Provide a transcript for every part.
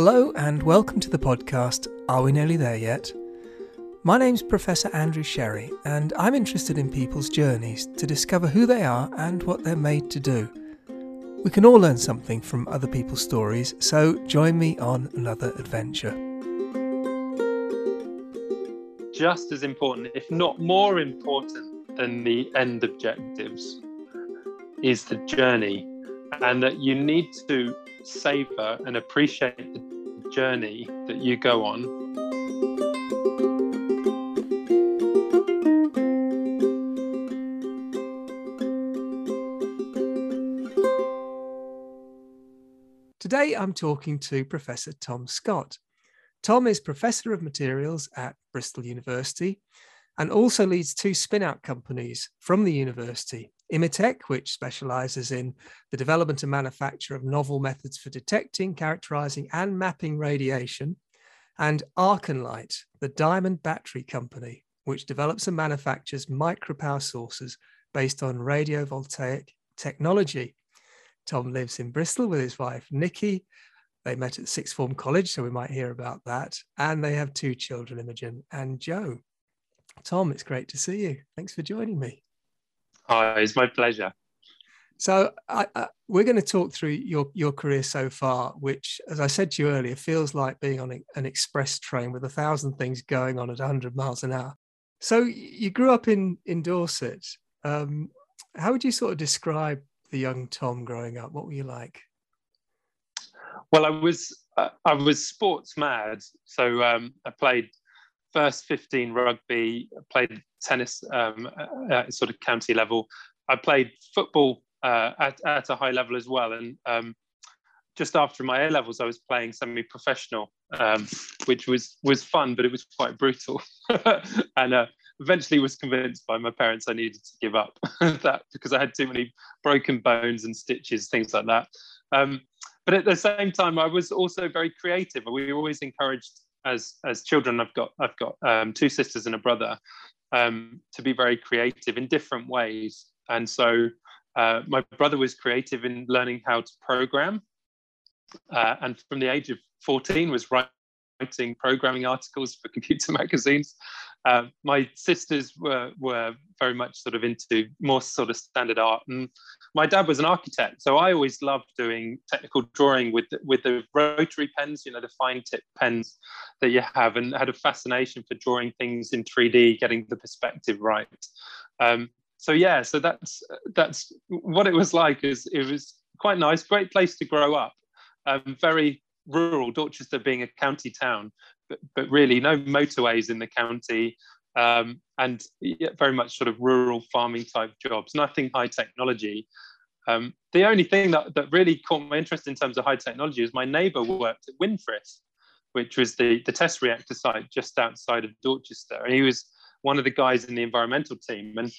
Hello and welcome to the podcast, Are We Nearly There Yet? My name's Professor Andrew Sherry and I'm interested in people's journeys to discover who they are and what they're made to do. We can all learn something from other people's stories, so join me on another adventure. Just as important, if not more important than the end objectives, is the journey, and that you need to savor and appreciate the journey that you go on. Today I'm talking to Professor Tom Scott. Tom is Professor of Materials at Bristol University and also leads two spin-out companies from the university. Imitec, which specialises in the development and manufacture of novel methods for detecting, characterising and mapping radiation, and Arkenlight, the diamond battery company, which develops and manufactures micropower sources based on radiovoltaic technology. Tom lives in Bristol with his wife, Nikki. They met at sixth form college, so we might hear about that. And they have two children, Imogen and Joe. Tom, it's great to see you. Thanks for joining me. Oh, it's my pleasure. So we're going to talk through your career so far, which, as I said to you earlier, feels like being on an express train with 1,000 things going on at 100 miles an hour. So you grew up in Dorset. How would you sort of describe the young Tom growing up? What were you like? Well, I was sports mad. So I played first 15 rugby, played tennis at sort of county level. I played football at a high level as well. And just after my A levels, I was playing semi-professional, which was fun, but it was quite brutal. And eventually was convinced by my parents I needed to give up that because I had too many broken bones and stitches, things like that. But at the same time, I was also very creative. We were always encouraged as children. I've got two sisters and a brother, to be very creative in different ways. And so my brother was creative in learning how to program, and from the age of 14 was writing programming articles for computer magazines. My sisters were very much sort of into more sort of standard art, and my dad was an architect, so I always loved doing technical drawing with the rotary pens, you know, the fine tip pens that you have, and had a fascination for drawing things in 3D, getting the perspective right. So that's what it was like. It was quite nice, great place to grow up, very rural, Dorchester being a county town, but really no motorways in the county, and very much sort of rural farming type jobs, nothing high technology. The only thing that really caught my interest in terms of high technology is my neighbour worked at Winfrith, which was the test reactor site just outside of Dorchester, and he was one of the guys in the environmental team, and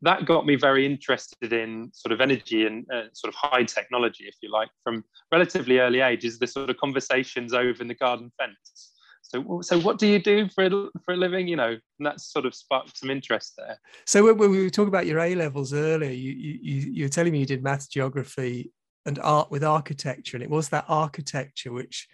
that got me very interested in sort of energy and sort of high technology, if you like, from relatively early ages, the sort of conversations over in the garden fence. So what do you do for a living, you know? And that's sort of sparked some interest there. So when we were talking about your A-levels earlier, you were telling me you did maths, geography and art with architecture, and it was that architecture which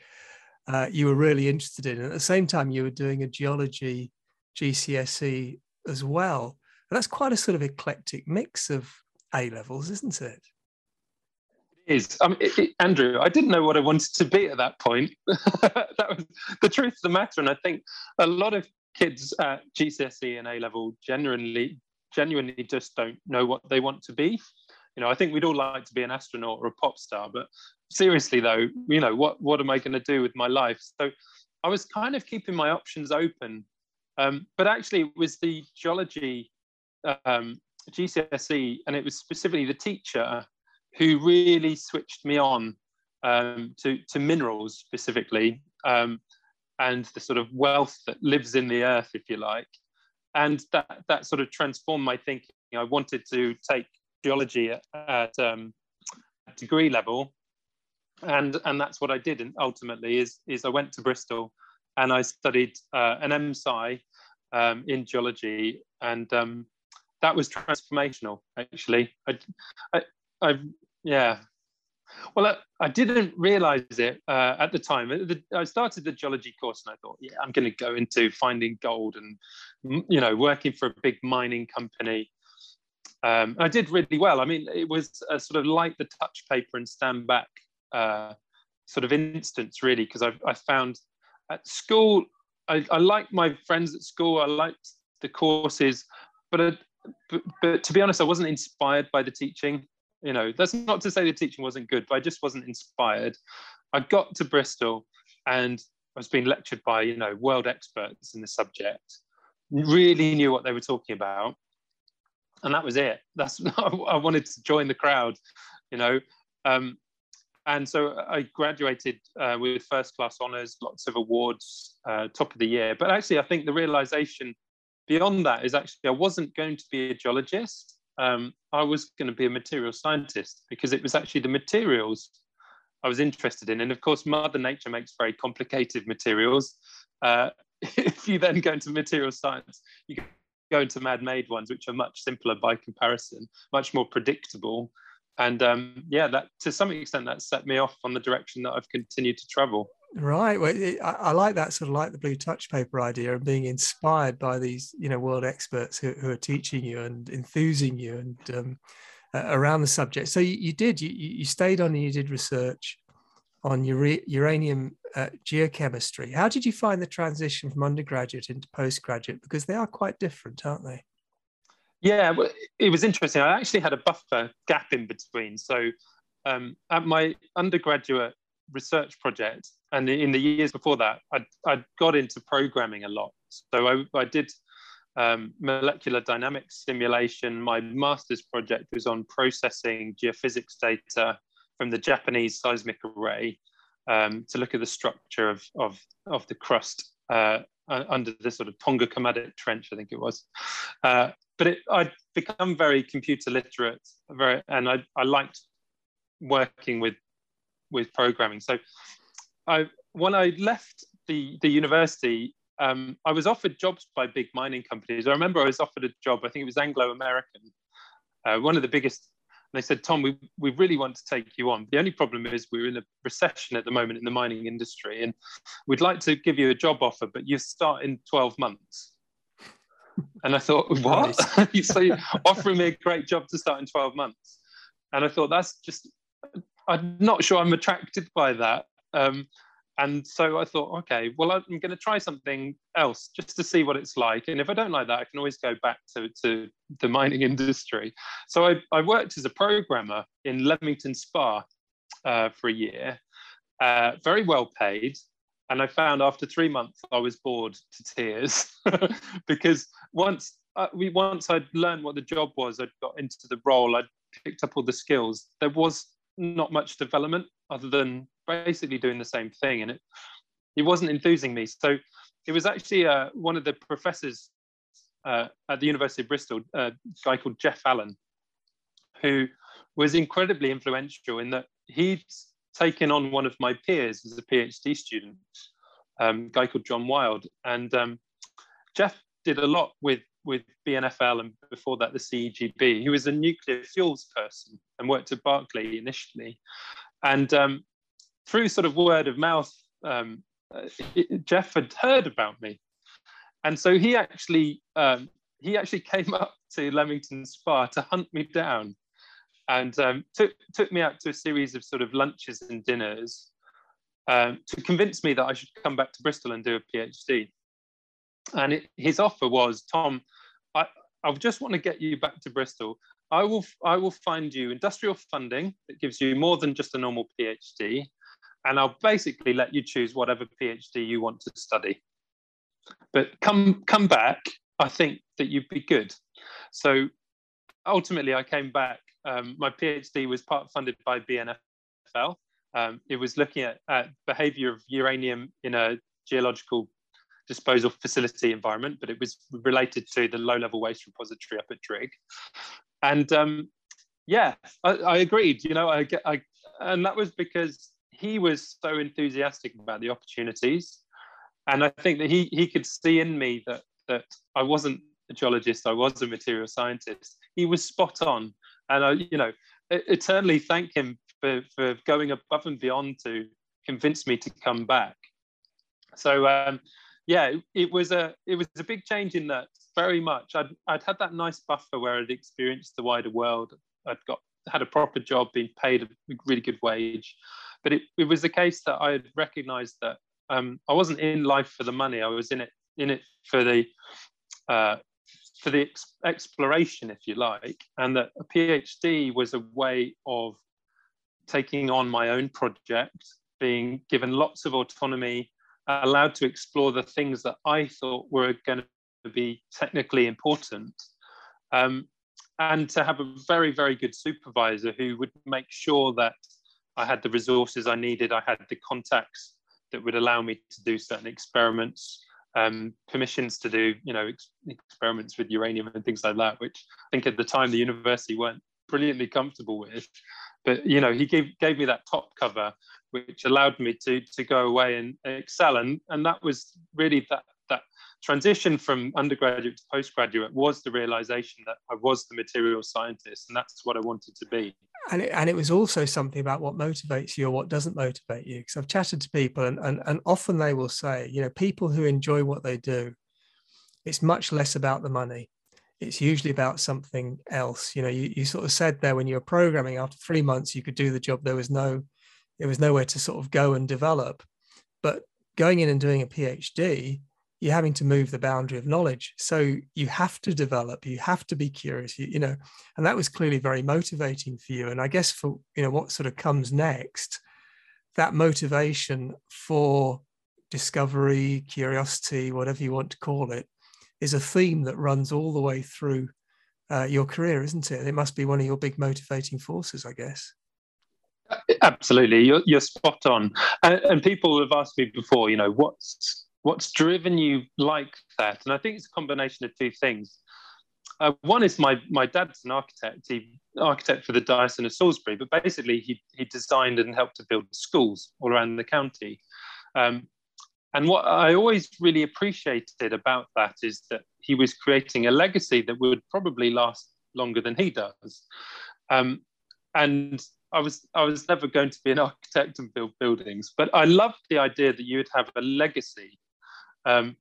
you were really interested in. And at the same time, you were doing a geology GCSE as well. That's quite a sort of eclectic mix of A-levels, isn't it? It is. Andrew, I didn't know what I wanted to be at that point. That was the truth of the matter. And I think a lot of kids at GCSE and A-level genuinely just don't know what they want to be. You know, I think we'd all like to be an astronaut or a pop star, but seriously though, you know, what am I going to do with my life? So I was kind of keeping my options open, but actually it was the geology GCSE, and it was specifically the teacher who really switched me on to minerals specifically, and the sort of wealth that lives in the earth, if you like, and that sort of transformed my thinking. I wanted to take geology at degree level, and that's what I did. And ultimately, is I went to Bristol and I studied an MSci in geology, and that was transformational, actually. I Well, I didn't realise it at the time. I started the geology course and I thought, yeah, I'm going to go into finding gold and, you know, working for a big mining company. I did really well. I mean, it was a sort of light the touch paper and stand back sort of instance, really, because I found at school, I liked my friends at school, I liked the courses, but to be honest, I wasn't inspired by the teaching. You know, that's not to say the teaching wasn't good, but I just wasn't inspired. I got to Bristol and I was being lectured by, you know, world experts in the subject, really knew what they were talking about. And that was it. That's, I wanted to join the crowd, you know. And so I graduated with first class honours, lots of awards, top of the year. But actually, I think the realisation beyond that is actually I wasn't going to be a geologist. I was going to be a material scientist, because it was actually the materials I was interested in. And of course, Mother Nature makes very complicated materials. If you then go into material science, you go into man-made ones, which are much simpler by comparison, much more predictable. And yeah, that to some extent, that set me off on the direction that I've continued to travel. Right. Well, I like that sort of like the blue touch paper idea and being inspired by these, you know, world experts who are teaching you and enthusing you and around the subject. So you stayed on and you did research on uranium geochemistry. How did you find the transition from undergraduate into postgraduate? Because they are quite different, aren't they? Yeah, well, it was interesting. I actually had a buffer gap in between. So at my undergraduate research project, and in the years before that, I got into programming a lot. So I did molecular dynamics simulation. My master's project was on processing geophysics data from the Japanese seismic array to look at the structure of the crust under the sort of Tonga-Kermadec trench, I think it was. But I'd become very computer literate, and I liked working with programming. So when I left the university, I was offered jobs by big mining companies. I remember I was offered a job, I think it was Anglo American, one of the biggest. And they said, Tom, we really want to take you on. The only problem is we're in a recession at the moment in the mining industry, and we'd like to give you a job offer, but you start in 12 months. And I thought, what? Nice. So you're offering me a great job to start in 12 months. And I thought, that's just, I'm not sure I'm attracted by that. And so I thought, okay, well, I'm going to try something else just to see what it's like. And if I don't like that, I can always go back to the mining industry. So I worked as a programmer in Leamington Spa for a year, very well paid. And I found after 3 months, I was bored to tears because once I'd learned what the job was, I'd got into the role, I'd picked up all the skills. There was not much development other than basically doing the same thing, and it wasn't enthusing me. So it was actually one of the professors at the University of Bristol, a guy called Jeff Allen, who was incredibly influential in that he'd taken on one of my peers as a PhD student, a guy called John Wild, and Jeff did a lot with BNFL and before that the CEGB. He was a nuclear fuels person and worked at Berkeley initially. And through sort of word of mouth, Jeff had heard about me. And so he actually came up to Leamington Spa to hunt me down and took me out to a series of sort of lunches and dinners to convince me that I should come back to Bristol and do a PhD. And his offer was, Tom, I just want to get you back to Bristol. I will find you industrial funding that gives you more than just a normal PhD, and I'll basically let you choose whatever PhD you want to study. But come back, I think that you'd be good. So ultimately, I came back. My PhD was part funded by BNFL. It was looking at behaviour of uranium in a geological disposal facility environment, but it was related to the low-level waste repository up at Drigg. And yeah, I agreed, you know, and that was because he was so enthusiastic about the opportunities. And I think that he could see in me that I wasn't a geologist, I was a material scientist. He was spot on. And I, you know, eternally thank him for going above and beyond to convince me to come back. So yeah, it was a big change in that very much. I'd had that nice buffer where I'd experienced the wider world. I'd had a proper job, being paid a really good wage, but it was the case that I had recognised that I wasn't in life for the money. I was in it for the exploration, if you like, and that a PhD was a way of taking on my own project, being given lots of autonomy, allowed to explore the things that I thought were going to be technically important, and to have a very, very good supervisor who would make sure that I had the resources I needed, I had the contacts that would allow me to do certain experiments, permissions to do, you know, experiments with uranium and things like that, which I think at the time the university weren't brilliantly comfortable with. But, you know, he gave me that top cover, which allowed me to go away and excel. And that was really that transition from undergraduate to postgraduate was the realization that I was the material scientist, and that's what I wanted to be. And it was also something about what motivates you or what doesn't motivate you. Because I've chatted to people and often they will say, you know, people who enjoy what they do, it's much less about the money. It's usually about something else. You know, you sort of said there when you were programming, after 3 months, you could do the job. There was nowhere to sort of go and develop. But going in and doing a PhD, you're having to move the boundary of knowledge. So you have to develop, you have to be curious, you know, and that was clearly very motivating for you. And I guess for, you know, what sort of comes next, that motivation for discovery, curiosity, whatever you want to call it, is a theme that runs all the way through your career, isn't it? It must be one of your big motivating forces, I guess. Absolutely, you're spot on. And people have asked me before, you know, what's driven you like that? And I think it's a combination of two things. One is my dad's an architect. He's architect for the Diocese of Salisbury, but basically he designed and helped to build schools all around the county. And what I always really appreciated about that is that he was creating a legacy that would probably last longer than he does. And I was never going to be an architect and build buildings, but I loved the idea that you would have a legacy, and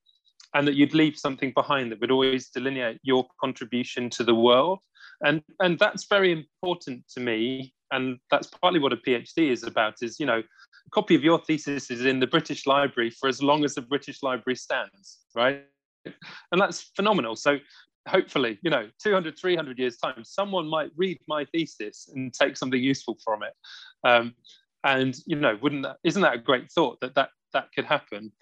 that you'd leave something behind that would always delineate your contribution to the world. And that's very important to me. And that's partly what a PhD is about, is, you know, a copy of your thesis is in the British Library for as long as the British Library stands, right? And that's phenomenal. So hopefully, you know, 200, 300 years time, someone might read my thesis and take something useful from it. And, you know, isn't that a great thought that could happen?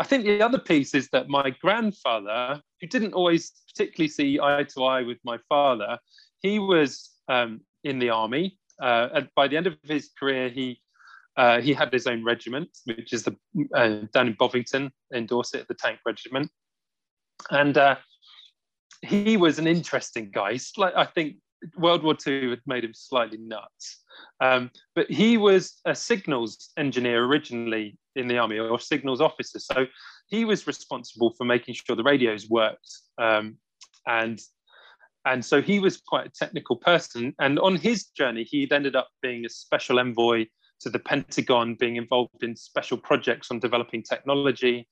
I think the other piece is that my grandfather, who didn't always particularly see eye to eye with my father, he was in the army. And by the end of his career, he had his own regiment, which is down in Bovington in Dorset, the Tank Regiment. And he was an interesting guy. I think World War II had made him slightly nuts. But he was a signals engineer originally in the army, or signals officer. So he was responsible for making sure the radios worked. And so he was quite a technical person. And on his journey, he'd ended up being a special envoy to the Pentagon, being involved in special projects on developing technology.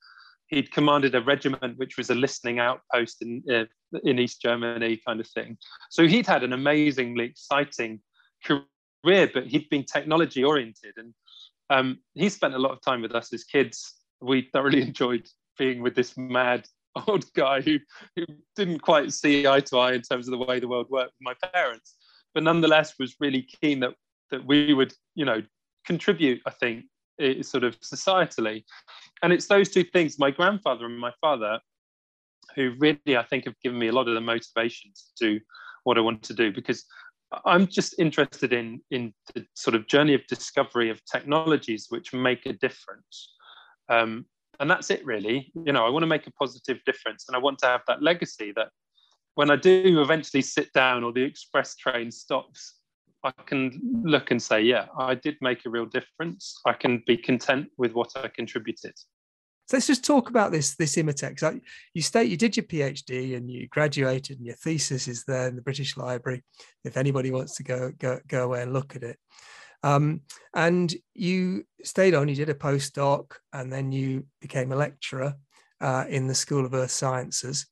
He'd commanded a regiment, which was a listening outpost in East Germany, kind of thing. So he'd had an amazingly exciting career, but he'd been technology oriented. And he spent a lot of time with us as kids. We thoroughly enjoyed being with this mad old guy who didn't quite see eye to eye in terms of the way the world worked with my parents, but nonetheless was really keen that we would, you know, contribute, I think, sort of societally. And it's those two things, my grandfather and my father, who really, I think, have given me a lot of the motivation to do what I want to do, because I'm just interested in the sort of journey of discovery of technologies which make a difference. And that's it, really. You know, I want to make a positive difference, and I want to have that legacy that when I do eventually sit down or the express train stops, I can look and say, yeah, I did make a real difference. I can be content with what I contributed. So let's just talk about this Imitec. So you state you did your PhD and you graduated and your thesis is there in the British Library, if anybody wants to go away and look at it. And you stayed on, you did a postdoc, and then you became a lecturer in the School of Earth Sciences.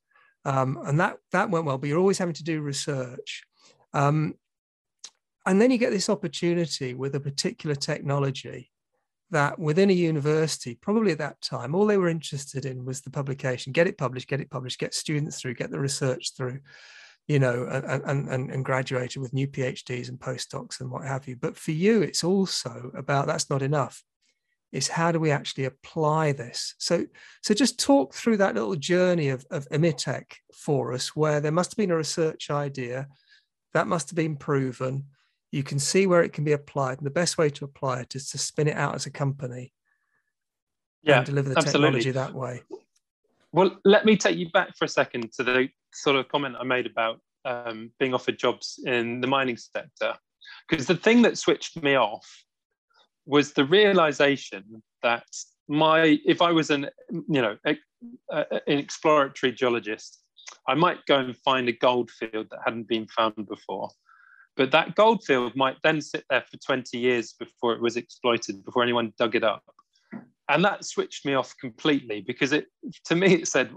And that went well, but you're always having to do research. And then you get this opportunity with a particular technology that within a university, probably at that time, all they were interested in was the publication, get it published, get students through, get the research through, you know, and graduated with new PhDs and postdocs and what have you. But for you, it's also about, that's not enough. It's how do we actually apply this? So just talk through that little journey of Imitec for us, where there must have been a research idea that must have been proven. You can see where it can be applied. And the best way to apply it is to spin it out as a company. Yeah, and deliver the technology that way. Well, let me take you back for a second to the sort of comment I made about being offered jobs in the mining sector. Because the thing that switched me off was the realization that if I was an exploratory geologist, I might go and find a gold field that hadn't been found before. But that gold field might then sit there for 20 years before it was exploited, before anyone dug it up. And that switched me off completely, because to me, it said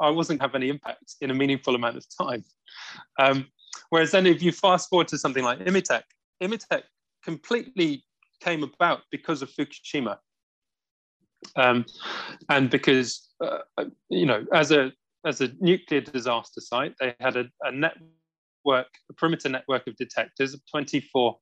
I wasn't having any impact in a meaningful amount of time. Whereas then if you fast forward to something like Imitec, Imitec completely came about because of Fukushima. And because, as a nuclear disaster site, they had a network, a perimeter network of detectors, 24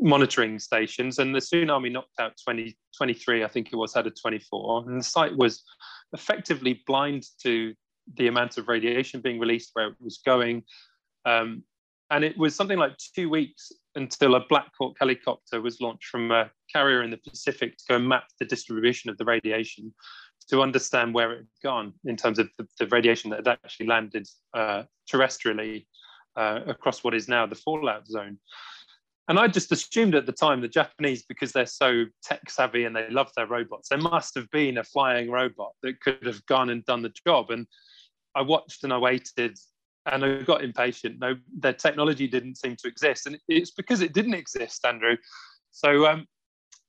monitoring stations, and the tsunami knocked out 23, I think it was, out of 24, and the site was effectively blind to the amount of radiation being released, where it was going, and it was something like 2 weeks until a Black Hawk helicopter was launched from a carrier in the Pacific to go and map the distribution of the radiation, to understand where it had gone in terms of the radiation that had actually landed terrestrially across what is now the fallout zone. And I just assumed at the time the Japanese, because they're so tech savvy and they love their robots, there must have been a flying robot that could have gone and done the job. And I watched and I waited and I got impatient. No, their technology didn't seem to exist. And it's because it didn't exist, Andrew. So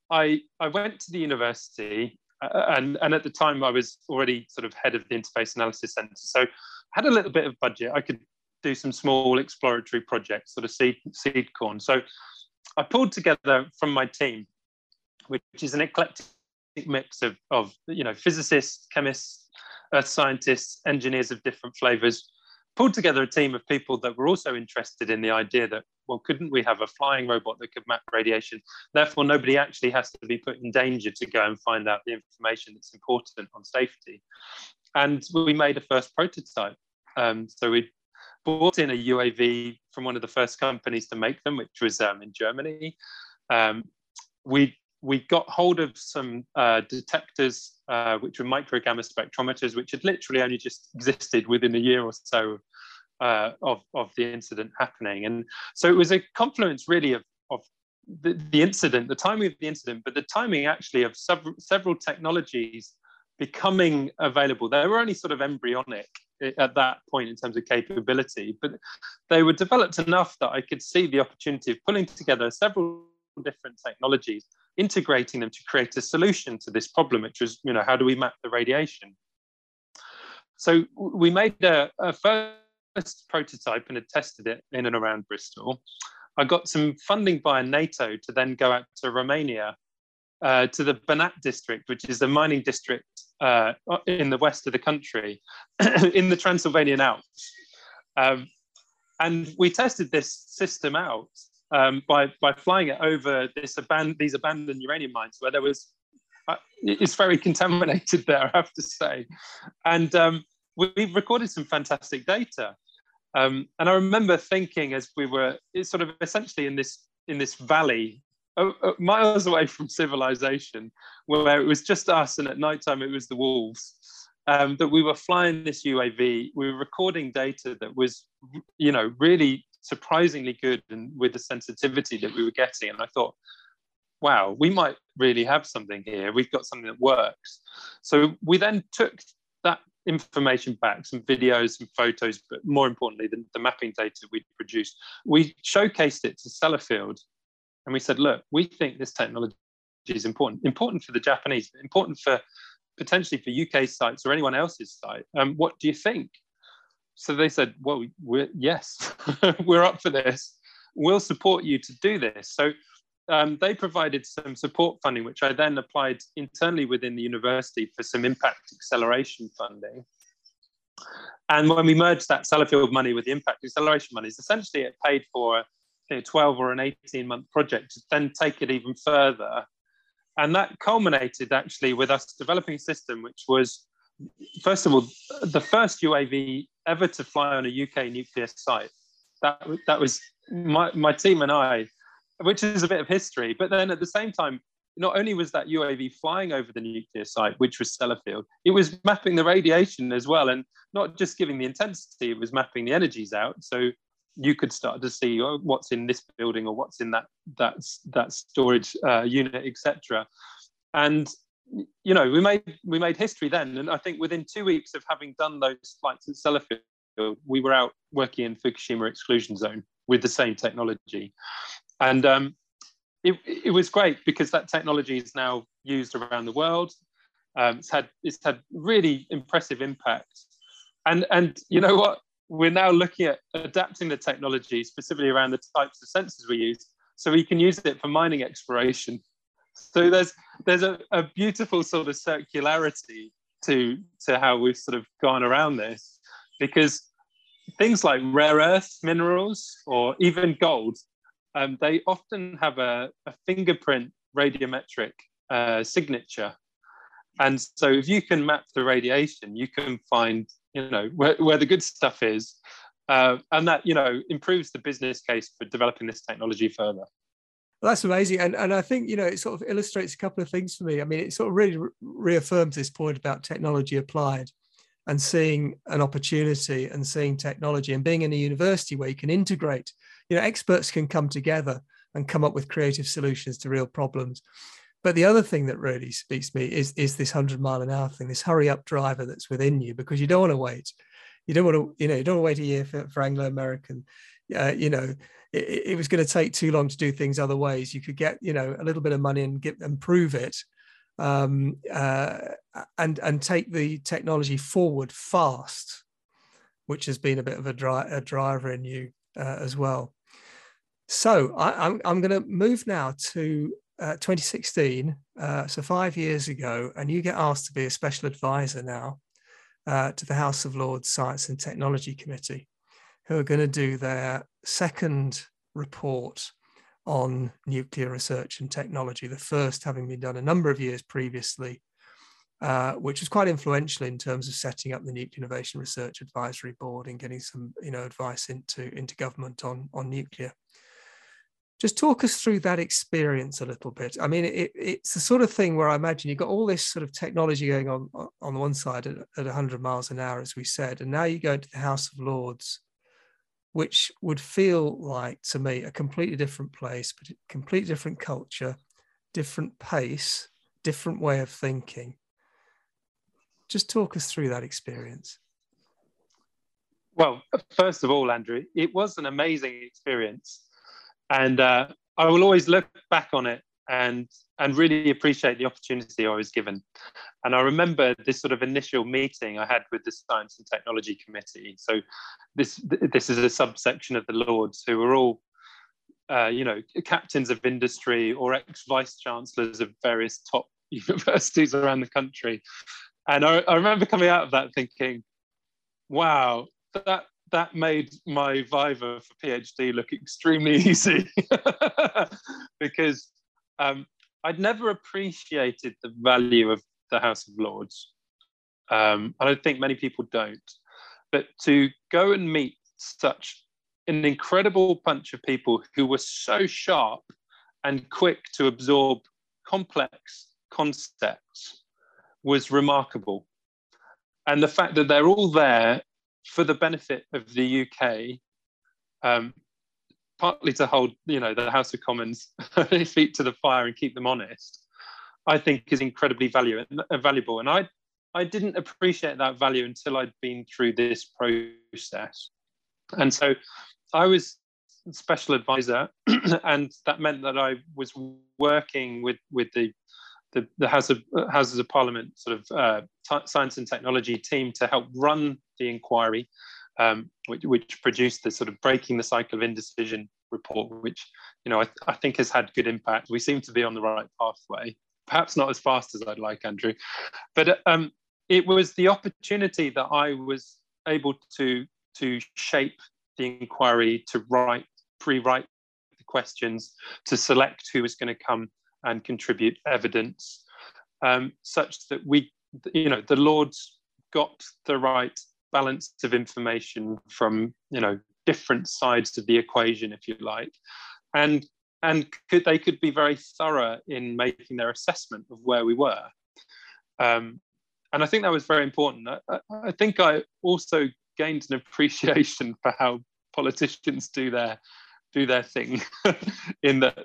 I went to the university. And at the time, I was already sort of head of the Interface Analysis Centre. So I had a little bit of budget. I could do some small exploratory projects, sort of seed corn. So I pulled together from my team, which is an eclectic mix of physicists, chemists, earth scientists, engineers of different flavours, pulled together a team of people that were also interested in the idea that, well, couldn't we have a flying robot that could map radiation? Therefore, nobody actually has to be put in danger to go and find out the information that's important on safety. And we made a first prototype. So we bought in a UAV from one of the first companies to make them, which was in Germany. We got hold of some detectors, which were microgamma spectrometers, which had literally only just existed within a year or so of the incident happening. And so it was a confluence really of the incident, the timing of the incident, but the timing actually of several technologies becoming available. They were only sort of embryonic at that point in terms of capability, but they were developed enough that I could see the opportunity of pulling together several different technologies, integrating them to create a solution to this problem, which was, how do we map the radiation? So we made a first prototype and had tested it in and around Bristol. I got some funding by NATO to then go out to Romania, to the Banat district, which is the mining district in the west of the country, in the Transylvanian Alps. And we tested this system out by flying it over these abandoned uranium mines, where there was, it's very contaminated there, I have to say. And we recorded some fantastic data. And I remember thinking, as we were sort of essentially in this valley, miles away from civilization, where it was just us and at nighttime it was the wolves, that we were flying this UAV. We were recording data that was, really surprisingly good, and with the sensitivity that we were getting. And I thought, wow, we might really have something here. We've got something that works. So we then took that information back, some videos, some photos, but more importantly, the mapping data we produced. We showcased it to Sellafield, And we said, look, we think this technology is important for the Japanese, important for potentially for UK sites or anyone else's site. What do you think? So they said, well, yes, we're up for this. We'll support you to do this. So they provided some support funding, which I then applied internally within the university for some impact acceleration funding. And when we merged that Sellafield money with the impact acceleration monies, essentially it paid for a 12 or an 18-month project to then take it even further. And that culminated actually with us developing a system which was, first of all, the first UAV ever to fly on a UK nuclear site. That was my team and I, which is a bit of history. But then at the same time, not only was that UAV flying over the nuclear site, which was Sellafield, it was mapping the radiation as well, and not just giving the intensity, it was mapping the energies out. So you could start to see what's in this building or what's in that storage unit, etc. And you know, we made history then, and I think within 2 weeks of having done those flights at Sellafield, we were out working in Fukushima exclusion zone with the same technology. And it was great because that technology is now used around the world. It's had really impressive impact. And you know what? We're now looking at adapting the technology specifically around the types of sensors we use, so we can use it for mining exploration. So there's a beautiful sort of circularity to how we've sort of gone around this, because things like rare earth minerals or even gold, they often have a fingerprint radiometric signature. And so if you can map the radiation, you can find, you know, where the good stuff is. And that, you know, improves the business case for developing this technology further. Well, that's amazing. And I think, you know, it sort of illustrates a couple of things for me. I mean, it sort of really reaffirms this point about technology applied and seeing an opportunity and seeing technology, and being in a university where you can integrate, you know, experts can come together and come up with creative solutions to real problems. But the other thing that really speaks to me is this 100-mile-an-hour thing, this hurry-up driver that's within you, because you don't want to wait. You don't want to, you know, you don't want to wait a year for Anglo American. You know, it was going to take too long to do things other ways. You could get, you know, a little bit of money and improve it, and take the technology forward fast, which has been a bit of a driver in you as well. So I'm going to move now to 2016, so 5 years ago, and you get asked to be a special advisor now to the House of Lords Science and Technology Committee, who are going to do their second report on nuclear research and technology, the first having been done a number of years previously, which was quite influential in terms of setting up the Nuclear Innovation Research Advisory Board and getting some, you know, advice into government on nuclear. Just talk us through that experience a little bit. I mean, it's the sort of thing where I imagine you've got all this sort of technology going on the one side at 100 miles an hour, as we said, and now you go into the House of Lords, which would feel like, to me, a completely different place, but a completely different culture, different pace, different way of thinking. Just talk us through that experience. Well, first of all, Andrew, it was an amazing experience. And I will always look back on it and really appreciate the opportunity I was given. And I remember this sort of initial meeting I had with the Science and Technology Committee. So this is a subsection of the Lords who were all, you know, captains of industry or ex-vice chancellors of various top universities around the country. And I remember coming out of that thinking, wow, that made my viva for PhD look extremely easy because I'd never appreciated the value of the House of Lords. I don't think many people don't, but to go and meet such an incredible bunch of people who were so sharp and quick to absorb complex concepts was remarkable. And the fact that they're all there for the benefit of the UK, partly to hold, you know, the House of Commons feet to the fire and keep them honest, I think is incredibly valuable. And I didn't appreciate that value until I'd been through this process. And so I was special advisor, and that meant that I was working with the Houses of Parliament sort of science and technology team to help run the inquiry, which produced the sort of Breaking the Cycle of Indecision report, which, you know, I think has had good impact. We seem to be on the right pathway, perhaps not as fast as I'd like, Andrew, but it was the opportunity that I was able to shape the inquiry, to write, pre-write the questions, to select who was going to come and contribute evidence, such that we, you know, the Lords got the right balance of information from, you know, different sides of the equation, if you like, and they could be very thorough in making their assessment of where we were. And I think that was very important. I think I also gained an appreciation for how politicians do their thing, in that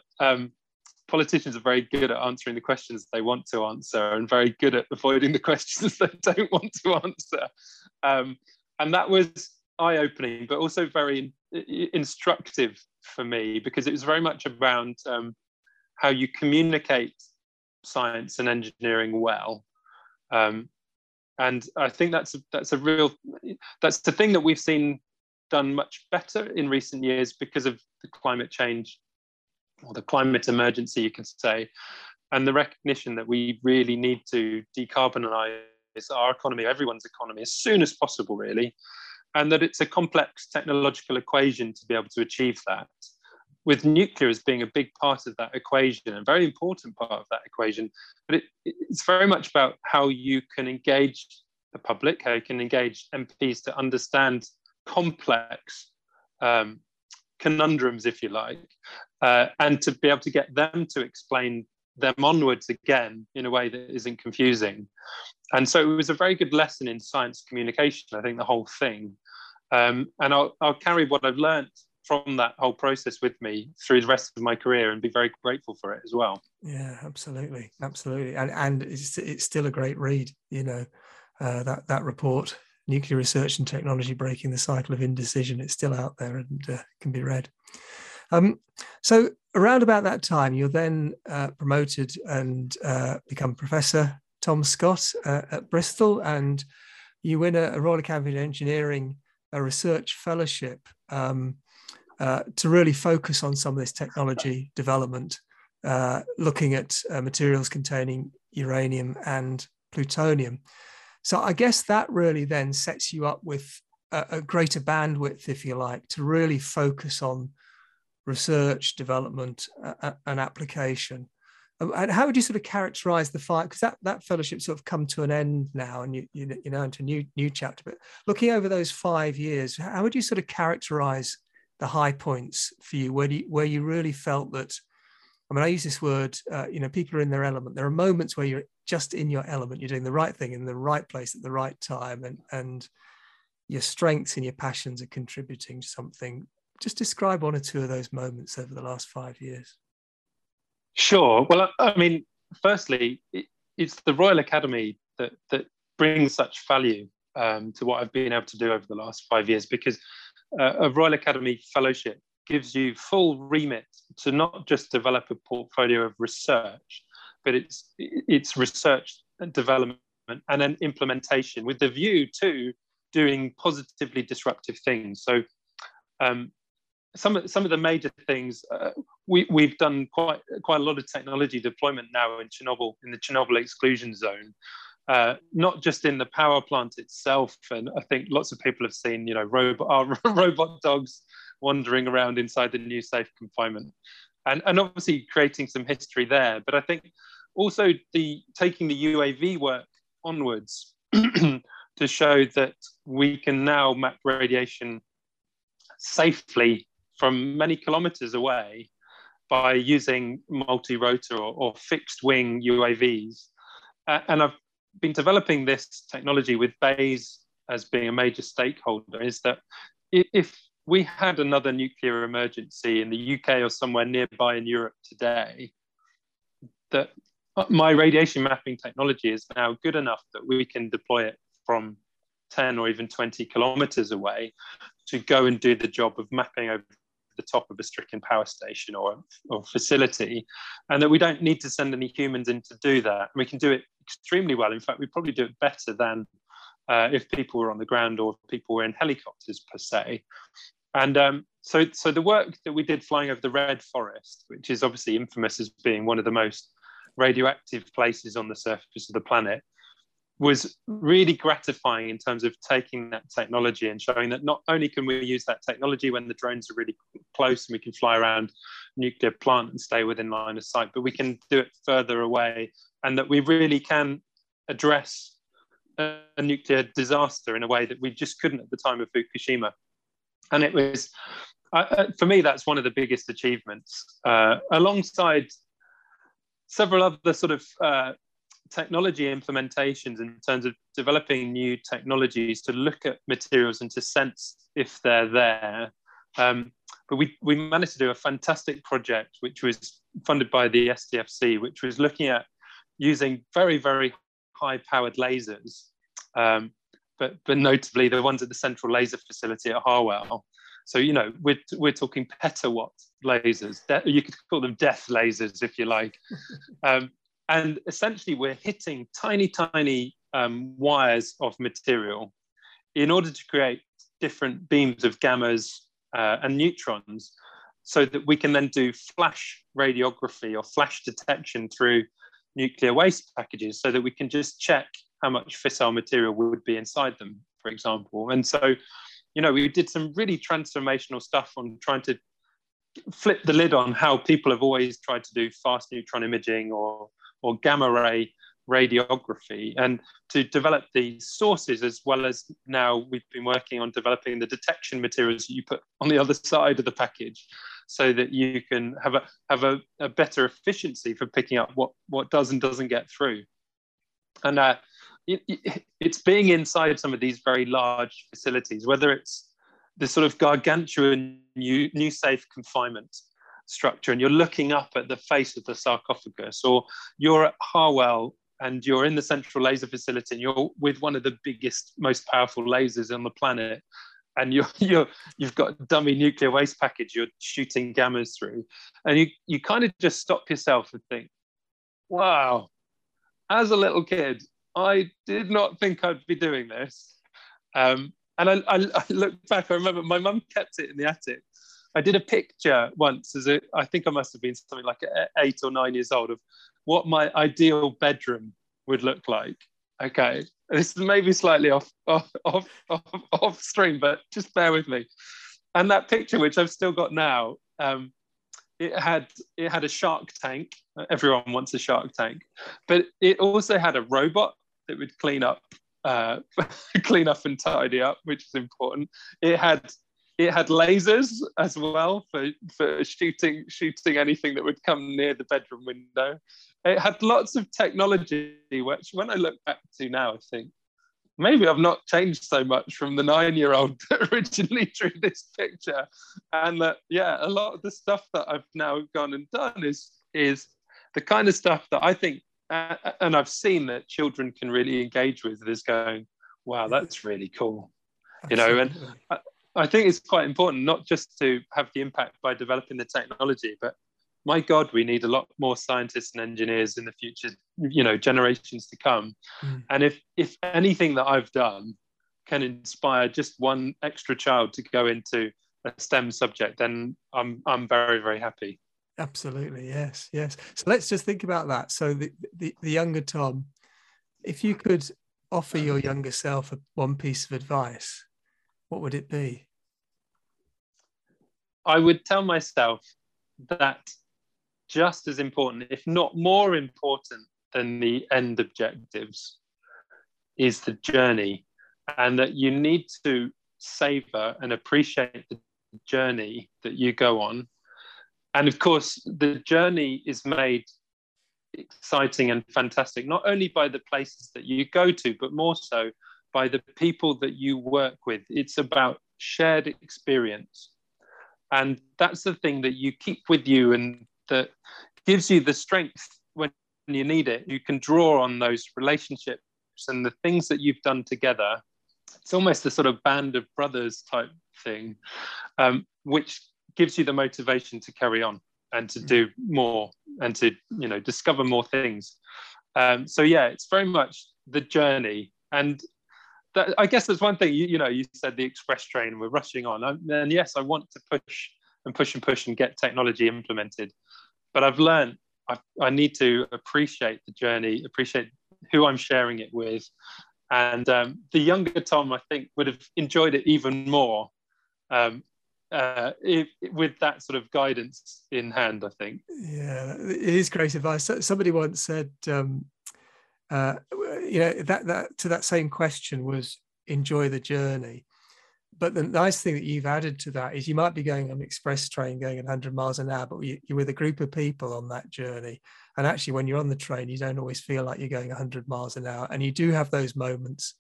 politicians are very good at answering the questions they want to answer and very good at avoiding the questions they don't want to answer. And that was eye-opening, but also very instructive for me, because it was very much around how you communicate science and engineering well. And I think that's the thing that we've seen done much better in recent years because of the climate change, or the climate emergency, you can say, and the recognition that we really need to decarbonize our economy, everyone's economy, as soon as possible, really, and that it's a complex technological equation to be able to achieve that, with nuclear as being a big part of that equation, a very important part of that equation. But it's very much about how you can engage the public, how you can engage MPs to understand complex conundrums, if you like, and to be able to get them to explain them onwards again in a way that isn't confusing. And so it was a very good lesson in science communication, I think, the whole thing. And I'll carry what I've learned from that whole process with me through the rest of my career, and be very grateful for it as well. Yeah, absolutely, absolutely. And it's still a great read, you know, that report, Nuclear Research and Technology, Breaking the Cycle of Indecision. It's still out there and can be read. So around about that time, you're then promoted and become Professor Tom Scott at Bristol, and you win a Royal Academy of Engineering, a research fellowship, to really focus on some of this technology development, looking at materials containing uranium and plutonium. So I guess that really then sets you up with a greater bandwidth, if you like, to really focus on research, development, and application. And how would you sort of characterize the fight? Because that fellowship's sort of come to an end now, and you know, into a new chapter. But looking over those 5 years, how would you sort of characterize the high points for you, where you really felt that, I mean, I use this word, you know, people are in their element. There are moments where you're just in your element, you're doing the right thing in the right place at the right time, and your strengths and your passions are contributing to something. Just describe one or two of those moments over the last 5 years. Sure. Well, I mean, firstly, it's the Royal Academy that brings such value to what I've been able to do over the last 5 years, because a Royal Academy fellowship gives you full remit to not just develop a portfolio of research, but it's research and development and then implementation, with the view to doing positively disruptive things. So some of the major things, we've done quite a lot of technology deployment now in Chernobyl, in the Chernobyl exclusion zone. Not just in the power plant itself, and I think lots of people have seen, you know, robot dogs wandering around inside the new safe confinement, and obviously creating some history there. But I think also taking the UAV work onwards to show that we can now map radiation safely from many kilometers away by using multi-rotor or fixed-wing UAVs, and I've been developing this technology with BAE's as being a major stakeholder, is that if we had another nuclear emergency in the UK or somewhere nearby in Europe today, that my radiation mapping technology is now good enough that we can deploy it from 10 or even 20 kilometers away to go and do the job of mapping over the top of a stricken power station or facility, and that we don't need to send any humans in to do that. We can do it extremely well. In fact, we probably do it better than if people were on the ground or people were in helicopters per se. And so the work that we did flying over the Red Forest, which is obviously infamous as being one of the most radioactive places on the surface of the planet, was really gratifying in terms of taking that technology and showing that not only can we use that technology when the drones are really close and we can fly around a nuclear plant and stay within line of sight, but we can do it further away, and that we really can address a nuclear disaster in a way that we just couldn't at the time of Fukushima. And it was, for me, that's one of the biggest achievements, alongside several other sort of technology implementations in terms of developing new technologies to look at materials and to sense if they're there. But we managed to do a fantastic project, which was funded by the STFC, which was looking at using very, very high-powered lasers, but notably the ones at the Central Laser Facility at Harwell. So, you know, we're talking petawatt lasers. You could call them death lasers, if you like. And essentially, we're hitting tiny, tiny wires of material in order to create different beams of gammas and neutrons, so that we can then do flash radiography or flash detection through nuclear waste packages, so that we can just check how much fissile material would be inside them, for example. And so, you know, we did some really transformational stuff on trying to flip the lid on how people have always tried to do fast neutron imaging or gamma ray radiography, and to develop the sources, as well as now we've been working on developing the detection materials that you put on the other side of the package, so that you can have a better efficiency for picking up what does and doesn't get through. And it's being inside some of these very large facilities, whether it's this sort of gargantuan new safe confinement structure, and you're looking up at the face of the sarcophagus, or you're at Harwell and you're in the Central Laser Facility and you're with one of the biggest, most powerful lasers on the planet, and you've got a dummy nuclear waste package you're shooting gammas through, and you kind of just stop yourself and think, wow, as a little kid, I did not think I'd be doing this. And I look back, I remember my mum kept it in the attic. I did a picture once, I think I must have been something like 8 or 9 years old, of what my ideal bedroom would look like. Okay, this is maybe slightly off stream, but just bear with me. And that picture, which I've still got now, it had a shark tank. Everyone wants a shark tank, but it also had a robot that would clean up and tidy up, which is important. It had lasers as well for shooting anything that would come near the bedroom window. It had lots of technology, which when I look back to now, I think maybe I've not changed so much from the 9-year-old that originally drew this picture. And that, yeah, a lot of the stuff that I've now gone and done is the kind of stuff that I think, and I've seen that children can really engage with, is going, wow, that's really cool. You know, and I think it's quite important not just to have the impact by developing the technology, but my God, we need a lot more scientists and engineers in the future, you know, generations to come. Mm. And if anything that I've done can inspire just one extra child to go into a STEM subject, then I'm very, very happy. Absolutely. Yes. Yes. So let's just think about that. So the younger Tom, if you could offer your younger self one piece of advice, what would it be? I would tell myself that just as important, if not more important than the end objectives, is the journey, and that you need to savor and appreciate the journey that you go on. And of course, the journey is made exciting and fantastic, not only by the places that you go to, but more so by the people that you work with. It's about shared experience. And that's the thing that you keep with you, and that gives you the strength when you need it. You can draw on those relationships and the things that you've done together. It's almost a sort of band of brothers type thing, which gives you the motivation to carry on and to do more and to, you know, discover more things. So yeah, it's very much the journey. And that, I guess that's one thing, you know, you said the express train, we're rushing on. And yes, I want to push and push and push and get technology implemented. But I've learned I need to appreciate the journey, appreciate who I'm sharing it with. And the younger Tom, I think, would have enjoyed it even more with that sort of guidance in hand, I think. Yeah, it is great advice. Somebody once said, you know, that to that same question was enjoy the journey. But the nice thing that you've added to that is you might be going on an express train going at 100 miles an hour, but you're with a group of people on that journey. And actually, when you're on the train, you don't always feel like you're going 100 miles an hour. And you do have those moments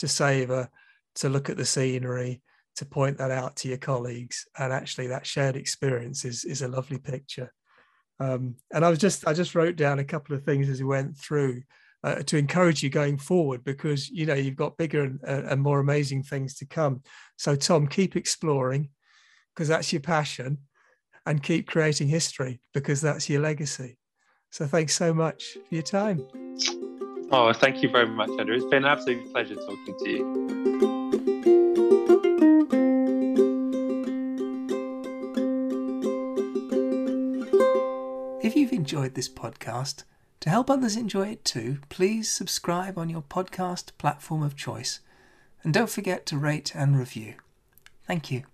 to savor, to look at the scenery, to point that out to your colleagues. And actually, that shared experience is a lovely picture. And I just wrote down a couple of things as we went through. To encourage you going forward, because you know you've got bigger and more amazing things to come. So Tom, keep exploring, because that's your passion, and keep creating history, because that's your legacy. So thanks so much for your time. Oh, thank you very much, Andrew. It's been an absolute pleasure talking to you. If you've enjoyed this podcast, to help others enjoy it too, please subscribe on your podcast platform of choice, and don't forget to rate and review. Thank you.